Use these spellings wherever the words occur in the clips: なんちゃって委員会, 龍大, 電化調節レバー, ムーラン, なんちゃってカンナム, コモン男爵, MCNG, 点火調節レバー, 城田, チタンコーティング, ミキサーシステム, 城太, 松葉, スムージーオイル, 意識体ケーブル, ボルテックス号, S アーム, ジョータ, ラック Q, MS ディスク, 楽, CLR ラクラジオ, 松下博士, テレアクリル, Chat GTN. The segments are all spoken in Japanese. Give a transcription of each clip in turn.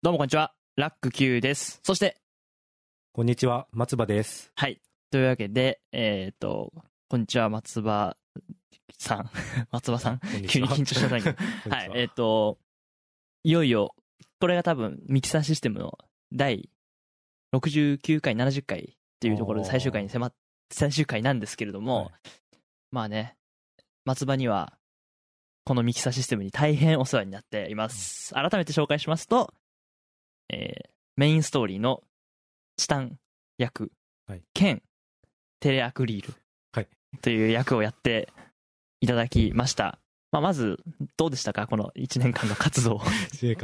どうもこんにちは、ラック Q です。そしてこんにちは、松葉です。はい、というわけでこんにちは松葉さん松葉さん急に緊張しちゃったんだけどはい、いよいよこれが多分ミキサーシステムの第69回70回っていうところで最終回なんですけれども、はい、まあね、松葉にはこのミキサーシステムに大変お世話になっています。改めて紹介しますと、メインストーリーのチタン役兼テレアクリルという役をやっていただきました。まあ、まずどうでしたか、この1年間の活動1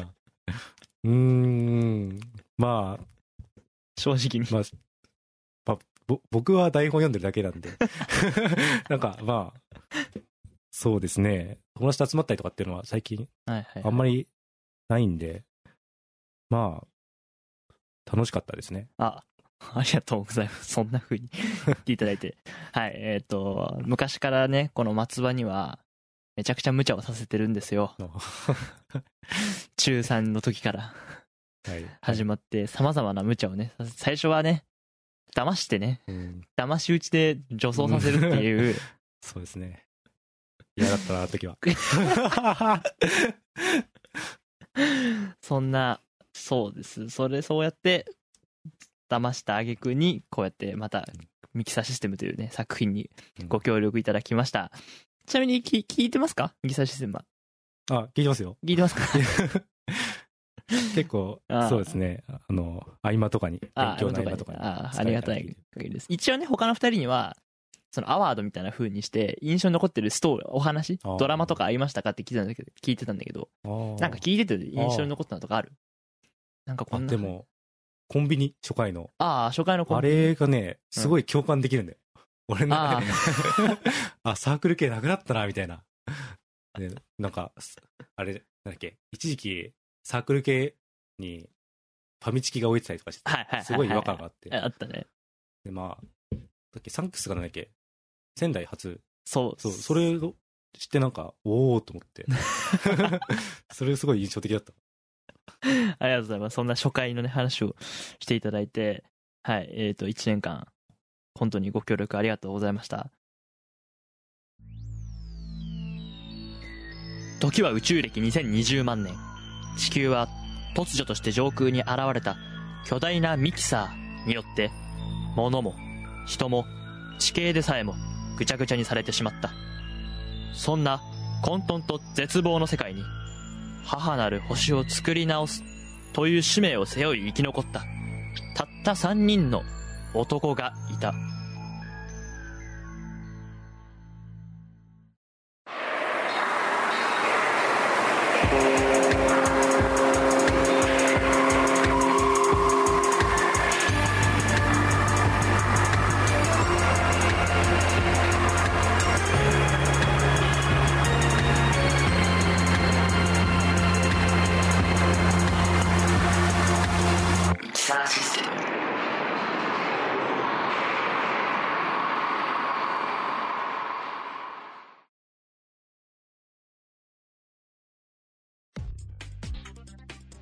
年間まあ正直に、僕は台本読んでるだけなんでなんかまあそうですね、友達と集まったりとかっていうのは最近あんまりないんで、はいはいはい、まあ楽しかったですね。ありがとうございます。そんな風に言っていただいてはい、昔からね、この松葉にはめちゃくちゃ無茶をさせてるんですよ中3の時から始まって様々な無茶をね、最初はね騙してね、騙し討ちで女装させるっていう、うん、そうですね、嫌だったなあの時はそんな、そうです、そうやって騙した挙句にこうやってまたミキサーシステムというね作品にご協力いただきました。ちなみに聞いてますか、ミキサーシステムは。聞いてますよ。聞いてますか結構そうですね、合間とかに、勉強の合間とかにありがたい限りです。一応ね、他の2人にはそのアワードみたいな風にして印象に残ってるストーリー、お話、ドラマとかありましたかって聞いてたんだけど、なんか聞いてて印象に残ったのとかある？なんかこんな、でもコンビニ、初回のコンビニ、あれがねすごい共感できるんだよ、俺の中で、ね、サークル系なくなったなみたいな、ね、なんかあれなんだっけ、一時期サークル系にファミチキが置いてたりとかして、はいはいはいはい、すごい違和感があって、あったね。で、まあだっけ、サンクスがなんだっけ、仙台初、そう、それを知ってなんかおーと思ってそれすごい印象的だったありがとうございます。そんな初回のね話をしていただいて、はい、1年間本当にご協力ありがとうございました。時は宇宙暦2020万年、地球は突如として上空に現れた巨大なミキサーによって物も人も地形でさえもぐちゃぐちゃにされてしまった。そんな混沌と絶望の世界に母なる星を作り直すという使命を背負い生き残ったたった3人の男がいた。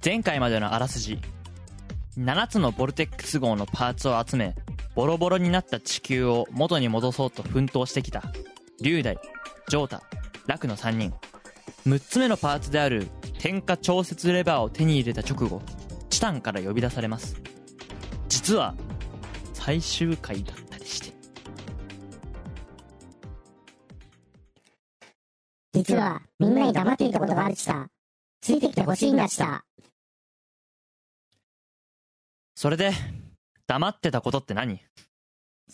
前回までのあらすじ、7つのボルテックス号のパーツを集めボロボロになった地球を元に戻そうと奮闘してきた龍大、城太、楽の3人。6つ目のパーツである点火調節レバーを手に入れた直後、チタンから呼び出されます。実は最終回だったりして、実はみんなに黙っていたことがある、チタンついてきてほしいんだ、チタン。それで黙ってたことって何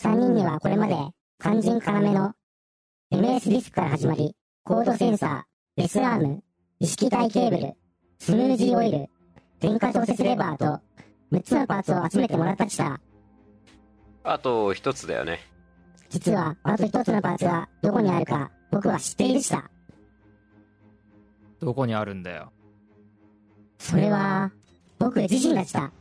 ？3人にはこれまで肝心要の MS ディスクから始まり、高度センサー、S アーム、意識体ケーブル、スムージーオイル、電化調節レバーと6つのパーツを集めてもらったちだ。あと1つだよね。実はあと1つのパーツがどこにあるか僕は知っているちだ。どこにあるんだよ。それは僕自身がちだ。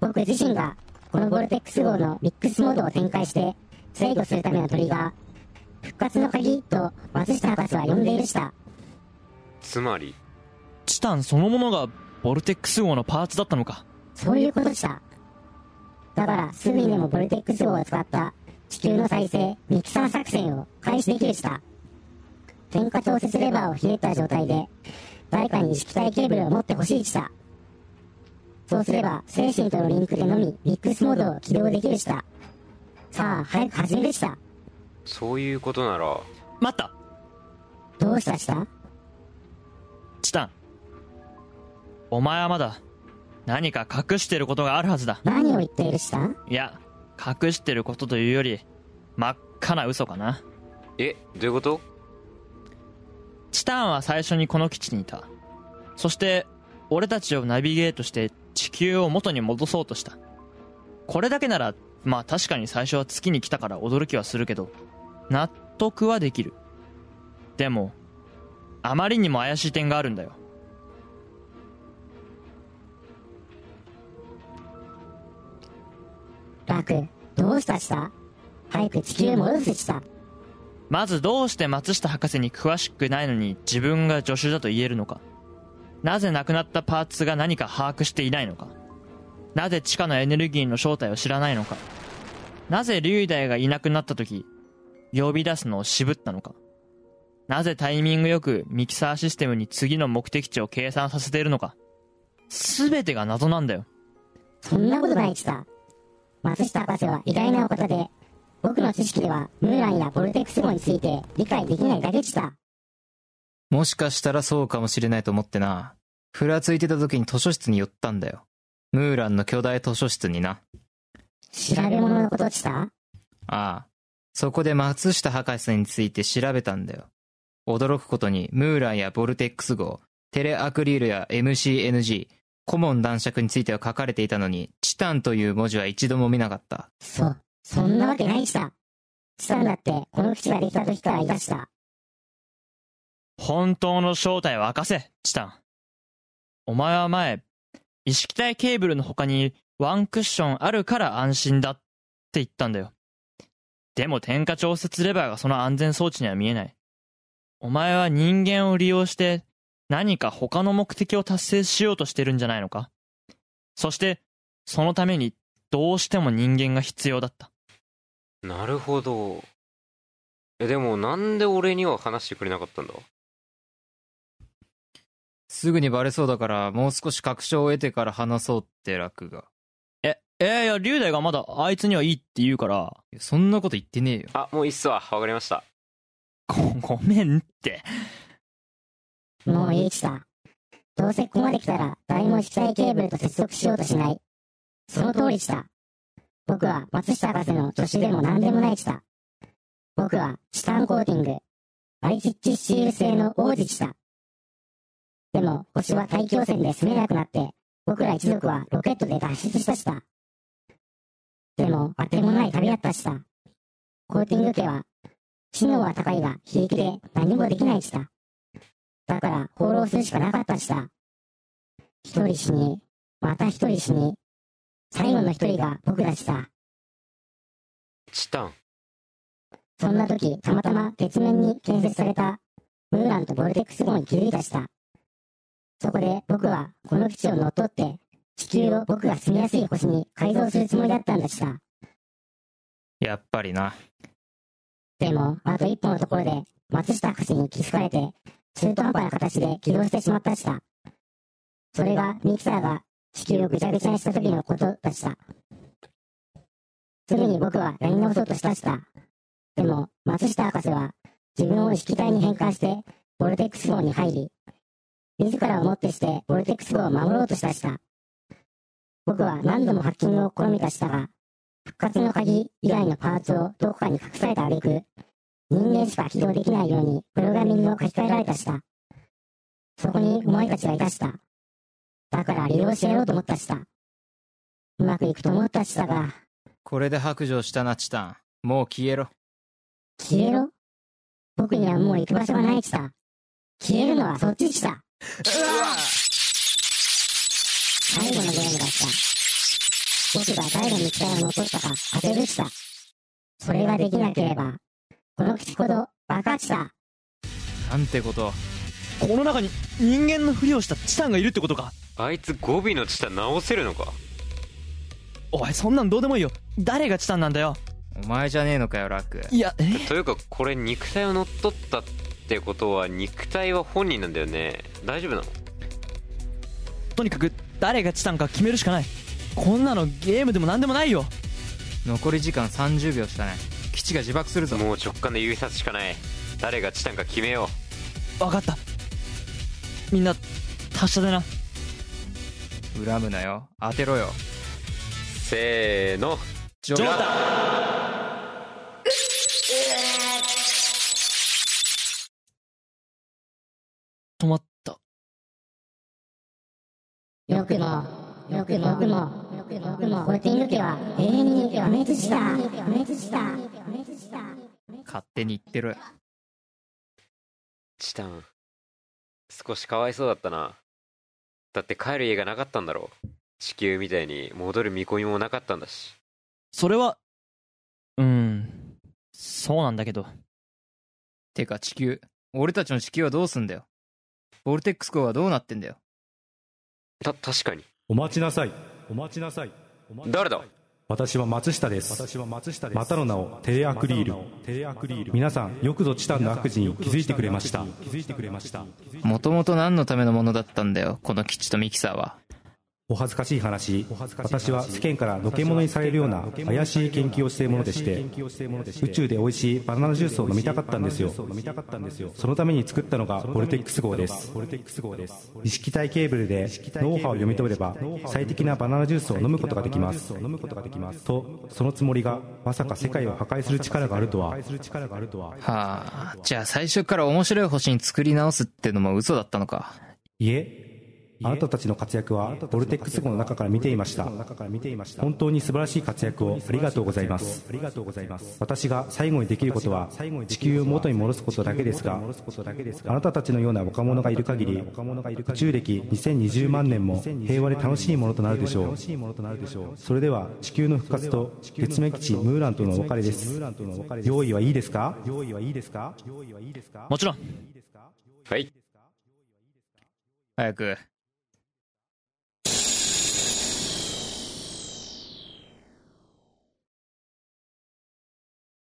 僕自身がこのボルテックス号のミックスモードを展開して制御するためのトリガー、復活の鍵と松下博士は呼んでいるした。つまりチタンそのものがボルテックス号のパーツだったのか。そういうことした。だからすぐにでもボルテックス号を使った地球の再生ミキサー作戦を開始できるした。点火調節レバーをひねった状態で誰かに意識体ケーブルを持ってほしいした。そうすれば精神とのリンクでのみミックスモードを起動できるした。さあ早く始めるした。そういうことなら。待った。どうしたした？チタン、お前はまだ何か隠してることがあるはずだ。何を言っているした？いや、隠してることというより真っ赤な嘘かな。え、どういうこと？チタンは最初にこの基地にいた。そして俺たちをナビゲートして地球を元に戻そうとした。これだけならまあ確かに最初は月に来たから驚きはするけど納得はできる。でもあまりにも怪しい点があるんだよ。ラク、どうしたした？早く地球戻せした。まずどうして松下博士に詳しくないのに自分が助手だと言えるのか。なぜなくなったパーツが何か把握していないのか。なぜ地下のエネルギーの正体を知らないのか。なぜリュウダイがいなくなった時呼び出すのを渋ったのか。なぜタイミングよくミキサーシステムに次の目的地を計算させているのか。すべてが謎なんだよ。そんなことないちた。松下博士は偉大なお方で、僕の知識ではムーランやボルテックス号について理解できないだけちた。もしかしたらそうかもしれないと思ってな。ふらついてた時に図書室に寄ったんだよ。ムーランの巨大図書室にな。調べ物のことちた？ああ、そこで松下博士について調べたんだよ。驚くことにムーランやボルテックス号、テレアクリルや MCNG、コモン男爵については書かれていたのに、チタンという文字は一度も見なかった。そんなわけないした。チタンだってこの基地ができた時からいたした。本当の正体を明かせ、チタン。お前は前、意識体ケーブルの他にワンクッションあるから安心だって言ったんだよ。でも点火調節レバーがその安全装置には見えない。お前は人間を利用して何か他の目的を達成しようとしてるんじゃないのか。そしてそのためにどうしても人間が必要だった。なるほど。でもなんで俺には話してくれなかったんだ。すぐにバレそうだからもう少し確証を得てから話そうって楽が。いや、リュウダイがまだあいつにはいいって言うから。そんなこと言ってねえよ。あ、もういいっすわ。わかりました。ごめんって。もういいした。どうせここまで来たら誰も機体ケーブルと接続しようとしない。その通りした。僕は松下博士の助手でも何でもないした。僕はチタンコーティング、バリチッチシール製の王子した。でも星は大気汚染で住めなくなって、僕ら一族はロケットで脱出したした。でも当てもない旅だったした。コーティング家は知能は高いが、非力で何もできないした。だから、放浪するしかなかったした。一人死に、また一人死に、最後の一人が僕だした。チタン。そんな時、たまたま月面に建設された、ムーランとボルテックス号に気づいたした。そこで僕は、この基地を乗っ取って、地球を僕が住みやすい星に改造するつもりだったんだした。やっぱりな。でも、あと一歩のところで、松下博士に気づかれて、中途半端な形で起動してしまったした。それが、ミキサーが地球をぐちゃぐちゃにした時のことだした。すぐに僕はやり直そうとしたした。でも、松下博士は、自分を意識体に変換して、ボルテックス号に入り、自らをもってして、ボルテックス号を守ろうとしたした。僕は何度もハッキングを試みたしたが、復活の鍵以外のパーツをどこかに隠された挙句、人間しか起動できないようにプログラミングを書き換えられたした。そこにお前たちがいたした。だから利用してやろうと思ったした。うまくいくと思ったしたが。これで白状したな、チタン。もう消えろ。消えろ？僕にはもう行く場所がないチタン。消えるのはそっちチタン。最後のゲームだった。僕が誰の肉体を残したか当てるした。それができなければこの口ほど爆発した。なんてこと。この中に人間のふりをしたチタンがいるってことか。あいつ語尾のチタン直せるのか。おい、そんなんどうでもいいよ。誰がチタンなんだよ。お前じゃねえのかよ、ラク。いや、というかこれ肉体を乗っ取ったってことは肉体は本人なんだよね。大丈夫なの？とにかく誰がチタンか決めるしかない。こんなのゲームでもなんでもないよ。残り時間30秒しかない。基地が自爆するぞ。もう直感で指さすしかない。誰がチタンか決めよう。分かった。みんな達者でな。恨むなよ、当てろよ。せーの、ジョータ。止まった。よくもこうやって抜けは永遠に抜けは滅した勝手に言ってろよ。チタン少しかわいそうだったな。だって帰る家がなかったんだろう。地球みたいに戻る見込みもなかったんだし。それはそうなんだけど。てか地球、俺たちの地球はどうすんだよ。ボルテックス号はどうなってんだよ。確かに。お待ちなさい。誰だ？私は松下です。またの名をテレアクリール。皆さんよくぞチタンの悪事に気づいてくれました。もともと何のためのものだったんだよ、この基地とミキサーは。お恥ずかしい話、私は世間からのけ者にされるような怪しい研究をしているものでして、宇宙で美味しいバナナジュースを飲みたかったんですよ。そのために作ったのがボルテックス号です。意識体ケーブルで脳波を読み取れば最適なバナナジュースを飲むことができます。とそのつもりが、まさか世界を破壊する力があるとは。じゃあ最初から面白い星に作り直すってのも嘘だったのか。いえ、あなたたちの活躍はボルテックス号の中から見ていました。本当に素晴らしい活躍をありがとうございます。私が最後にできることは地球を元に戻すことだけですが、あなたたちのような若者がいる限り宇宙歴2020万年も平和で楽しいものとなるでしょう。それでは地球の復活と月面基地ムーランとのお別れです。用意はいいですか？もちろん。はい、早く。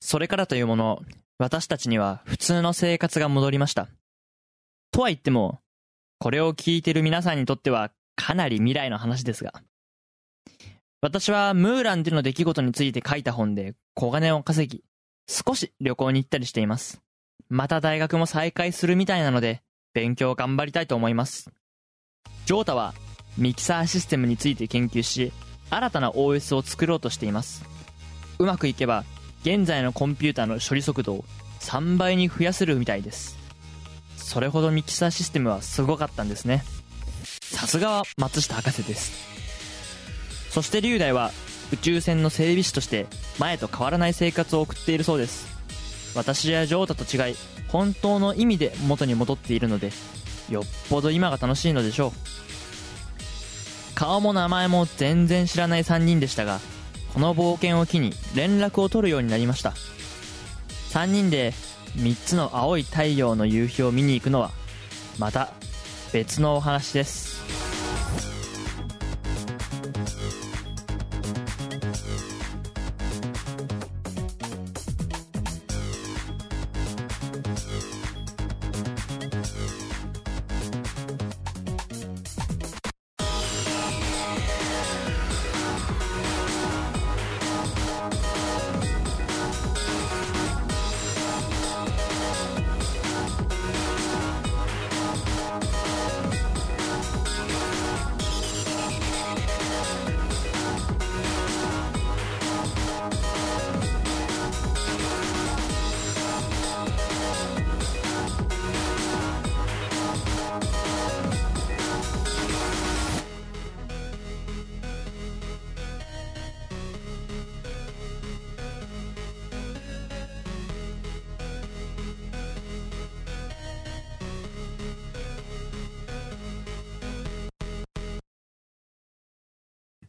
それからというもの、私たちには普通の生活が戻りました。とは言っても、これを聞いている皆さんにとってはかなり未来の話ですが、私はムーランでの出来事について書いた本で小金を稼ぎ、少し旅行に行ったりしています。また大学も再開するみたいなので、勉強を頑張りたいと思います。ジョータはミキサーシステムについて研究し、新たな OS を作ろうとしています。うまくいけば、現在のコンピューターの処理速度を3倍に増やせるみたいです。それほどミキサーシステムはすごかったんですね。さすがは松下博士です。そして龍大は宇宙船の整備士として前と変わらない生活を送っているそうです。私やジョータと違い、本当の意味で元に戻っているので、よっぽど今が楽しいのでしょう。顔も名前も全然知らない3人でしたが、この冒険を機に連絡を取るようになりました。3人で3つの青い太陽の夕日を見に行くのはまた別のお話です。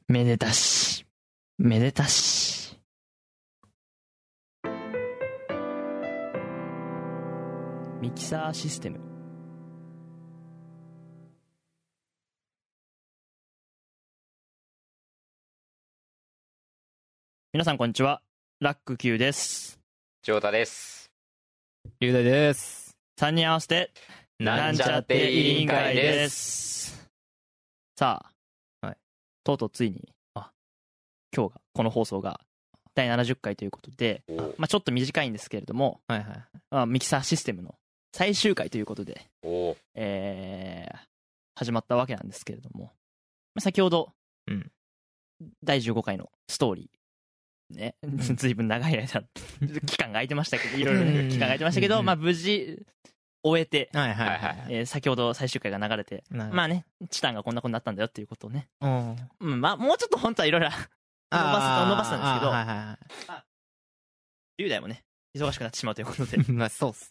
めでたし。ミキサーシステム。皆さんこんにちは。ラック Q です。城田です。龍大です。3人合わせてなんちゃって委員会です。さあ、はい、とうとうついに今日がこの放送が第70回ということで、ちょっと短いんですけれども、はいはい、ミキサーシステムの最終回ということで、始まったわけなんですけれども、先ほど、うん、第15回のストーリーね、ずいぶん長い間期間が空いてましたけど、いろいろ期間が空いてましたけど、無事終えて、先ほど最終回が流れて、チタンがこんなことになったんだよっていうことをね、もうちょっと本当はいろいろ伸ばしたんですけど、龍大もね忙しくなってしまうということでそうっす、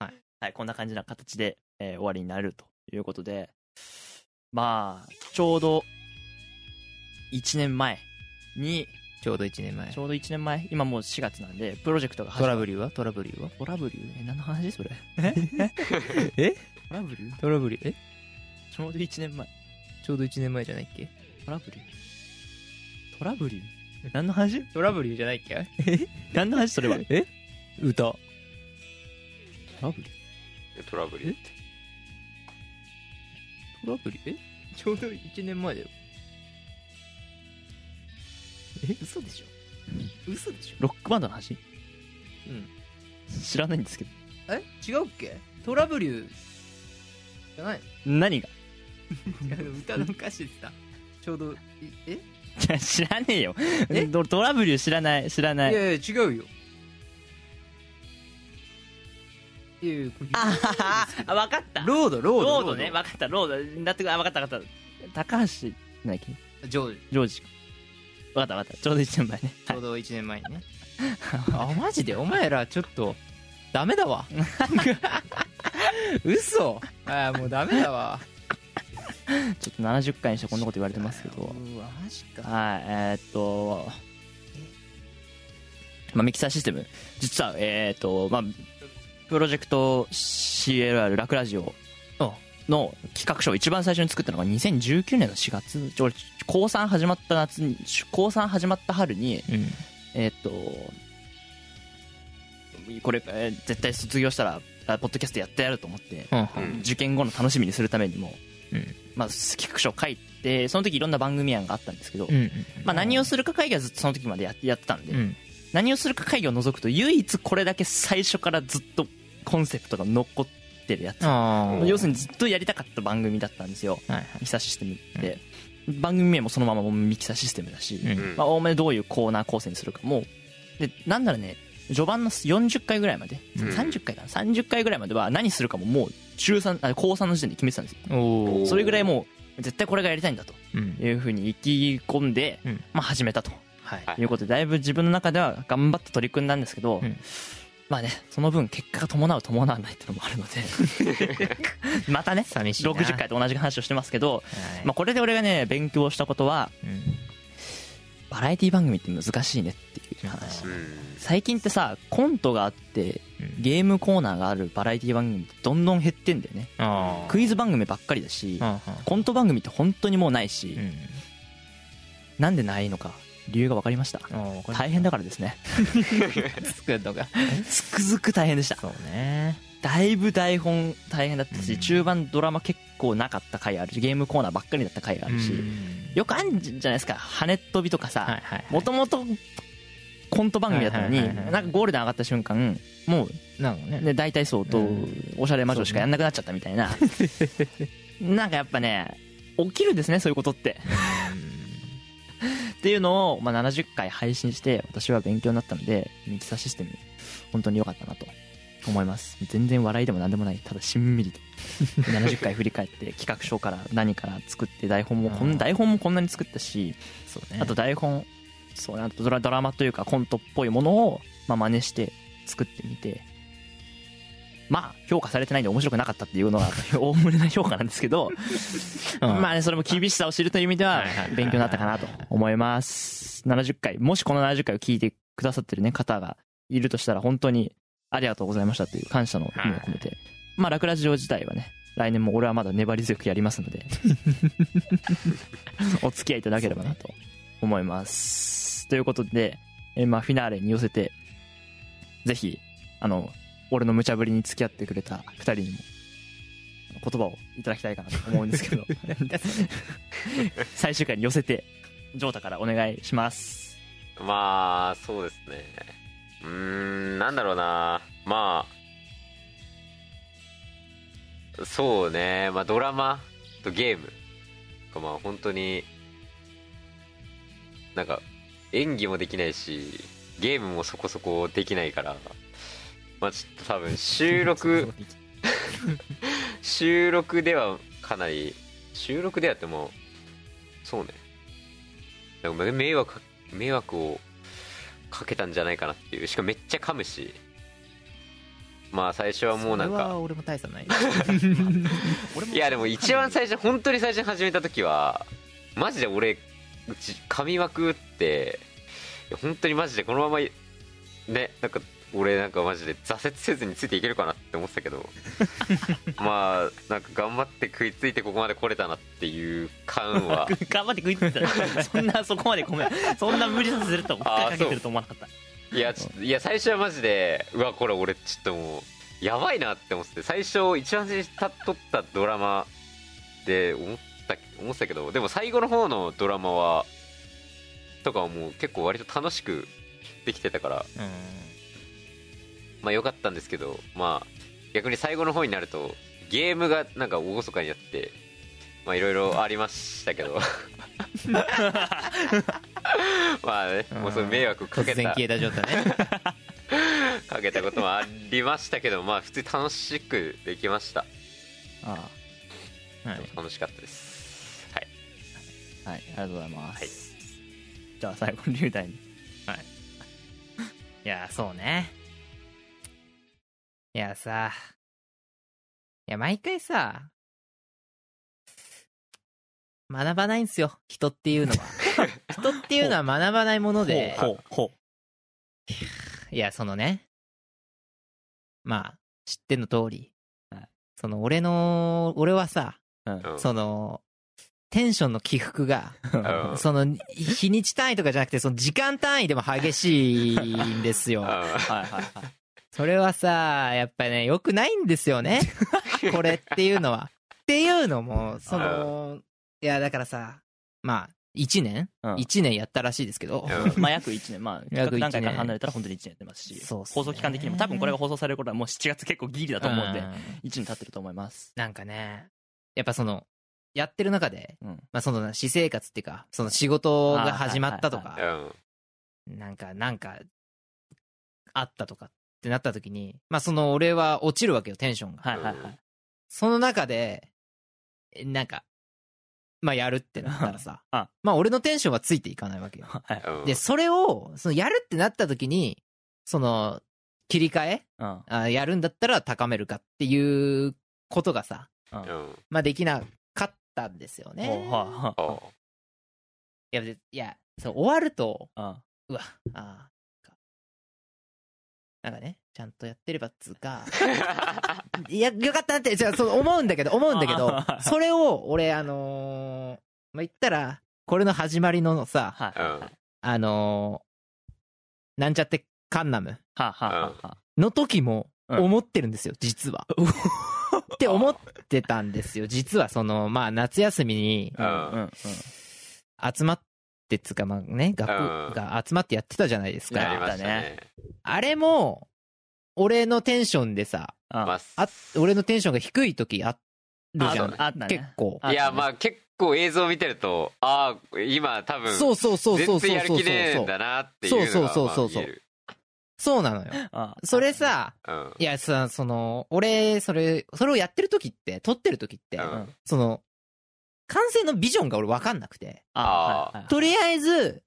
はい、こんな感じな形で、終わりになるということで、ちょうど1年前にちょうど1年前、今もう4月なんで、プロジェクトが始まる。トラブリューは何の話それトラブリューちょうど1年前じゃないっけ。トラブリュー何の話トラブリューじゃないっけ何の話それは歌トラブリューちょうど1年前だよ。嘘でしょ。ロックバンドの話、知らないんですけど。違うっけ。トラブリューじゃないの。何が歌の歌詞でさ、ちょうど知らねえよトラブリュー知らない。いや違うよ。あ、分かった。ロードね。分かった。ロードだって。分かった。高橋何だっけ。ジョージ。わかった。ちょうど1年前ね。ちょうど1年前にねマジでお前らちょっとダメだわ嘘。もうダメだわちょっと70回にしてこんなこと言われてますけど。うわマジか。はい、ミキサーシステム、実はプロジェクト CLR ラクラジオの企画書を一番最初に作ったのが2019年の4月。高3始まった夏に、高3始まった春に、これ絶対卒業したらポッドキャストやってやると思って、受験後の楽しみにするためにも、企画書を書いて、その時いろんな番組案があったんですけど、何をするか会議はずっとその時までやってたんで、何をするか会議を除くと唯一これだけ最初からずっとコンセプトが残ってるやつ。要するにずっとやりたかった番組だったんですよ、ミキサーシステムって、番組名もそのままミキサーシステムだし、おおむねどういうコーナー構成にするかもで、なんならね、序盤の40回ぐらいまで、30回かな、30回ぐらいまでは何するかももう高3の時点で決めてたんですよ。それぐらいもう絶対これがやりたいんだというふうに意気込んで、始めたと、いうことで、だいぶ自分の中では頑張って取り組んだんですけど、その分結果が伴わないっていうのもあるのでまたね、寂しいな。60回と同じ話をしてますけど、これで俺がね勉強したことは、バラエティ番組って難しいねっていう話。最近ってさ、コントがあってゲームコーナーがあるバラエティ番組ってどんどん減ってんだよね。クイズ番組ばっかりだし、コント番組って本当にもうないし、なんでないのか理由が分かりました。大変だからですねつくづく大変でした。そうね、だいぶ台本大変だったし、中盤ドラマ結構なかった回あるし、ゲームコーナーばっかりだった回あるし、よくあるじゃないですか、羽飛びとかさ。もともとコント番組だったのに、なんかゴールデン上がった瞬間もう大体そうとおしゃれ魔女しかやんなくなっちゃったみたいななんかやっぱね起きるですね、そういうことってっていうのを、70回配信して私は勉強になったので、ミキサーシステム本当に良かったなと思います。全然笑いでも何でもない、ただしんみりと70回振り返って企画書から何から作って、台本もこんなに作ったし、あと台本、あとドラマというかコントっぽいものを真似して作ってみて、評価されてないんで面白くなかったっていうのがおおむねな評価なんですけどそれも厳しさを知るという意味では勉強になったかなと思います。70回、もしこの70回を聞いてくださってる、方がいるとしたら本当にありがとうございましたという感謝の意味を込めて、ラクラジオ自体はね、来年も俺はまだ粘り強くやりますのでお付き合いいただければなと思います。ということで、まあ、フィナーレに寄せて、ぜひ俺の無茶ぶりに付き合ってくれた2人にも言葉をいただきたいかなと思うんですけど最終回に寄せてジョータからお願いします。まあそうですね、なんだろうな、まあそうね、まあ、ドラマとゲームが、まあ本当になんか演技もできないしゲームもそこそこできないから、まあ、ちょっと多分収録ではかなり、収録でやってもそうね、なんか迷惑をかけたんじゃないかなっていう。しかもめっちゃ噛むし、まあ最初はもうなんかそれは俺も大差ないいやでも一番最初、本当に最初に始めた時はマジで俺噛みまくって、本当にマジでこのままね、なんか俺なんかマジで挫折せずについていけるかなって思ってたけどまあなんか頑張って食いついてここまで来れたなっていう感は頑張って食いついてたそんなそこまでごめん、そんな無理させると思わなかった。いや最初はマジでうわこれ俺ちょっともうやばいなって思ってて、最初一番最初に撮ったドラマで思ってたけど、でも最後の方のドラマはとかはもう結構割と楽しくできてたから、うん、まあ良かったんですけど、まあ逆に最後の方になるとゲームがなんか厳かになって、まあいろいろありましたけどまあね、もうその迷惑かけた突然消えた状態ねかけたこともありましたけど、まあ普通に楽しくできました。ああ、はい、楽しかったです。はい、はい、ありがとうございます。はい、じゃあ最後に龍大に、はい、いやそうね、いやさ、いや毎回さ学ばないんすよ、人っていうのは人っていうのは学ばないものでいやそのね、まあ知っての通り、その俺はさ、そのテンションの起伏がその日にち単位とかじゃなくて、その時間単位でも激しいんですよはいはいはい、それはさやっぱね良くないんですよねこれっていうのはっていうのも、そのいやだからさ、まあ1年やったらしいですけどまあ約1年、まあ約1年何回か離れたら本当に1年やってますし、そうす、ね、放送期間的にも多分これが放送される頃はもう7月結構ギリだと思うんで、1年経ってると思います。なんかねやっぱそのやってる中で、まあその私生活っていうかその仕事が始まったとか、はいはいはい、なんかあったとかってなった時に、まあその俺は落ちるわけよテンションが、はいはいはい、その中でなんかまあやるってなったらさあ、まあ俺のテンションはついていかないわけよ、はい、でそれをそのやるってなった時にその切り替え、やるんだったら高めるかっていうことがさ、まあできなかったんですよね。いやそう終わると、うわあなんかね、ちゃんとやってればっつうかいやよかったなって思うんだけどそれを俺まあ、言ったらこれの始まりのさ、はい、なんちゃってカンナムの時も思ってるんですよ、実はって思ってたんですよ、実は。そのまあ夏休みに集まってってつかまあね、学が集まってやってたじゃないですか。やりましたね。あれも俺のテンションでさ、俺のテンションが低い時あるじゃん。結構、いやまあ結構映像見てると、ああ今多分全然やる気ねえんだなっていうのが見える。そうなのよ。それさ、いやさ、その俺それをやってる時って、撮ってる時って、その完成のビジョンが俺分かんなくて、とりあえず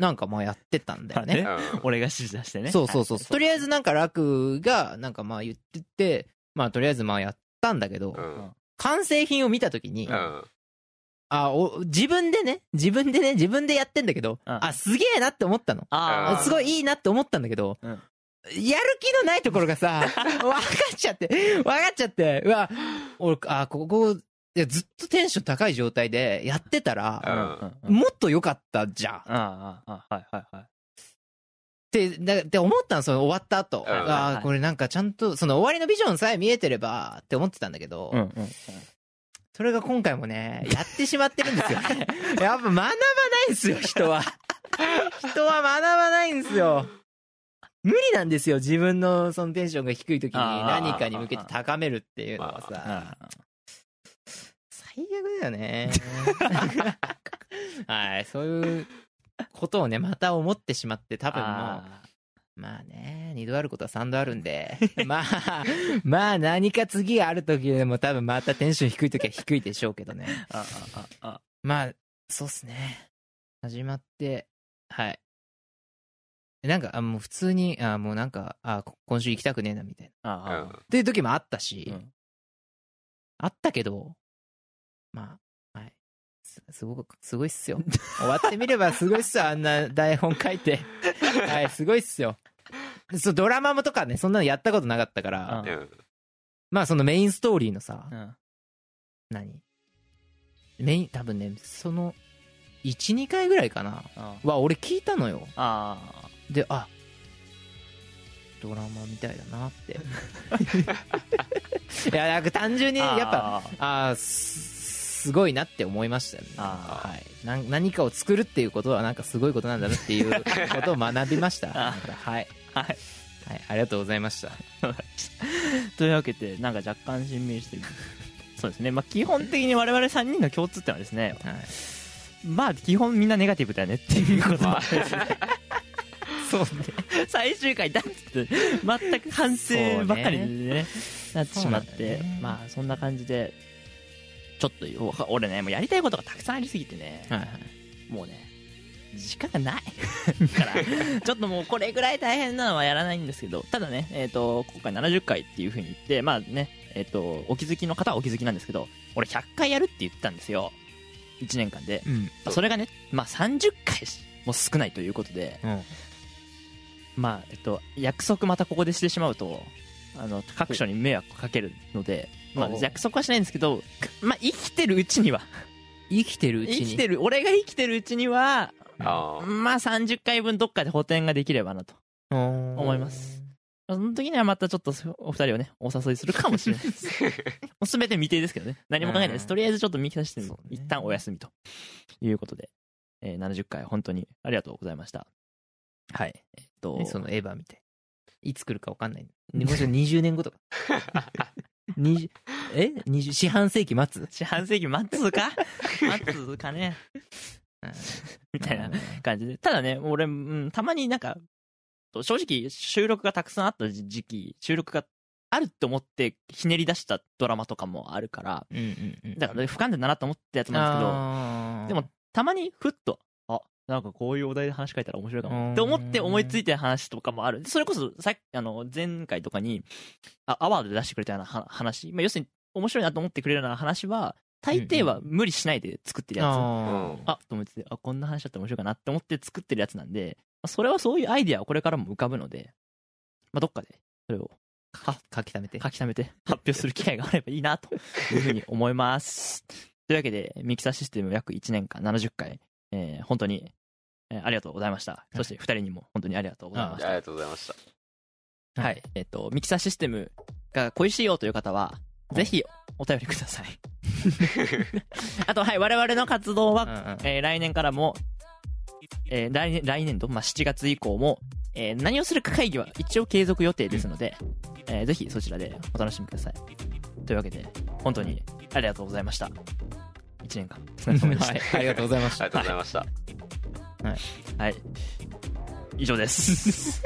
なんかまあやってたんだよね俺が指示出してね。そうとりあえずなんか楽がなんかまあ言ってて、まあとりあえずまあやったんだけど、完成品を見たときに、自分でね自分でやってんだけど、すげえなって思ったの、すごいいいなって思ったんだけど、やる気のないところがさ分かっちゃってうわ俺ここいやずっとテンション高い状態でやってたら、もっと良かったじゃん。って思ったの、その終わった後。うん、ああ、これなんかちゃんと、その終わりのビジョンさえ見えてればって思ってたんだけど、うんうんうん、それが今回もね、やってしまってるんですよ。やっぱ学ばないんですよ、人は。人は学ばないんですよ。無理なんですよ、自分のそのテンションが低い時に何かに向けて高めるっていうのはさ。最悪だよね。はい、そういうことをね、また思ってしまって、多分もう、まあね、2度あることは3度あるんで、まあ何か次がある時でも多分またテンション低い時は低いでしょうけどね。まあ、そうっすね。始まって、はい。なんか、もう普通に、もうなんか、今週行きたくねえな、みたいな。っていう時もあったし、うん、あったけど、まあ、はい。すごいっすよ。終わってみればすごいっすよ、あんな台本書いて。はい、すごいっすよ。そう、ドラマもとかね、そんなのやったことなかったから、うん、まあそのメインストーリーのさ、うん、多分ね、その、1、2回ぐらいかな、は俺聞いたのよ。で、ドラマみたいだなって。いや、なんか単純に、やっぱ、すごいなって思いましたよね。はい、何かを作るっていうことは、なんかすごいことなんだなっていうことを学びました。はい。はい。はい、ありがとうございました。というわけで、なんか若干しんみりしてる。そうですね。まあ、基本的に我々3人の共通点はですね、まあ、基本みんなネガティブだねっていうことは。そうね、最終回だって全く反省ばっかりで ねなってしまって、ね、まあそんな感じでちょっと俺ね、もうやりたいことがたくさんありすぎてね、はいはい、もうね時間がないからちょっともうこれぐらい大変なのはやらないんですけど、ただね、今回70回っていう風に言って、まあね、お気づきの方はお気づきなんですけど、俺100回やるって言ったんですよ、1年間で、うん、それがね、まあ、30回も少ないということで、うん、まあ約束またここでしてしまうと各所に迷惑かけるので、まあ、約束はしないんですけど、まあ、俺が生きてるうちには、まあ、30回分どっかで補填ができればなと思います。その時にはまたちょっとお二人をねお誘いするかもしれないです。すべて未定ですけどね、何も考えないです。とりあえずちょっと見切らせて、ね、一旦お休みということで、70回本当にありがとうございました。はい、そのエヴァみたいいつ来るか分かんない、もし20年後とか四半世紀待つか待つかねみたいな感じで。ただね俺、うん、たまになんか正直収録がたくさんあった時期、収録があるって思ってひねり出したドラマとかもあるから、うんうんうん、だから不完全だなと思ってたやつなんですけど、でもたまにふっとなんかこういうお題で話し書いたら面白いかもって思って思いついた話とかもある。それこそさっき前回とかにアワードで出してくれたような話、まあ、要するに面白いなと思ってくれるような話は大抵は無理しないで作ってるやつ、と思って、こんな話だったら面白いかなって思って作ってるやつなんで、それはそういうアイディアはこれからも浮かぶので、まあ、どっかでそれを書き溜めて発表する機会があればいいなというふうに思います。というわけでミキサーシステム約1年間70回、本当にありがとうございました。そして2人にも本当にありがとうございました。ありがとうございました。はい。ミキサーシステムが恋しいよという方は、ぜひお便りください。あと、はい、我々の活動は、来年からも、来年度、まあ、7月以降も、何をするか会議は一応継続予定ですので、ぜひそちらでお楽しみください。というわけで、本当にありがとうございました。1年間、お疲れ様でした。はい、ありがとうございました。ありがとうございました。はい、以上です。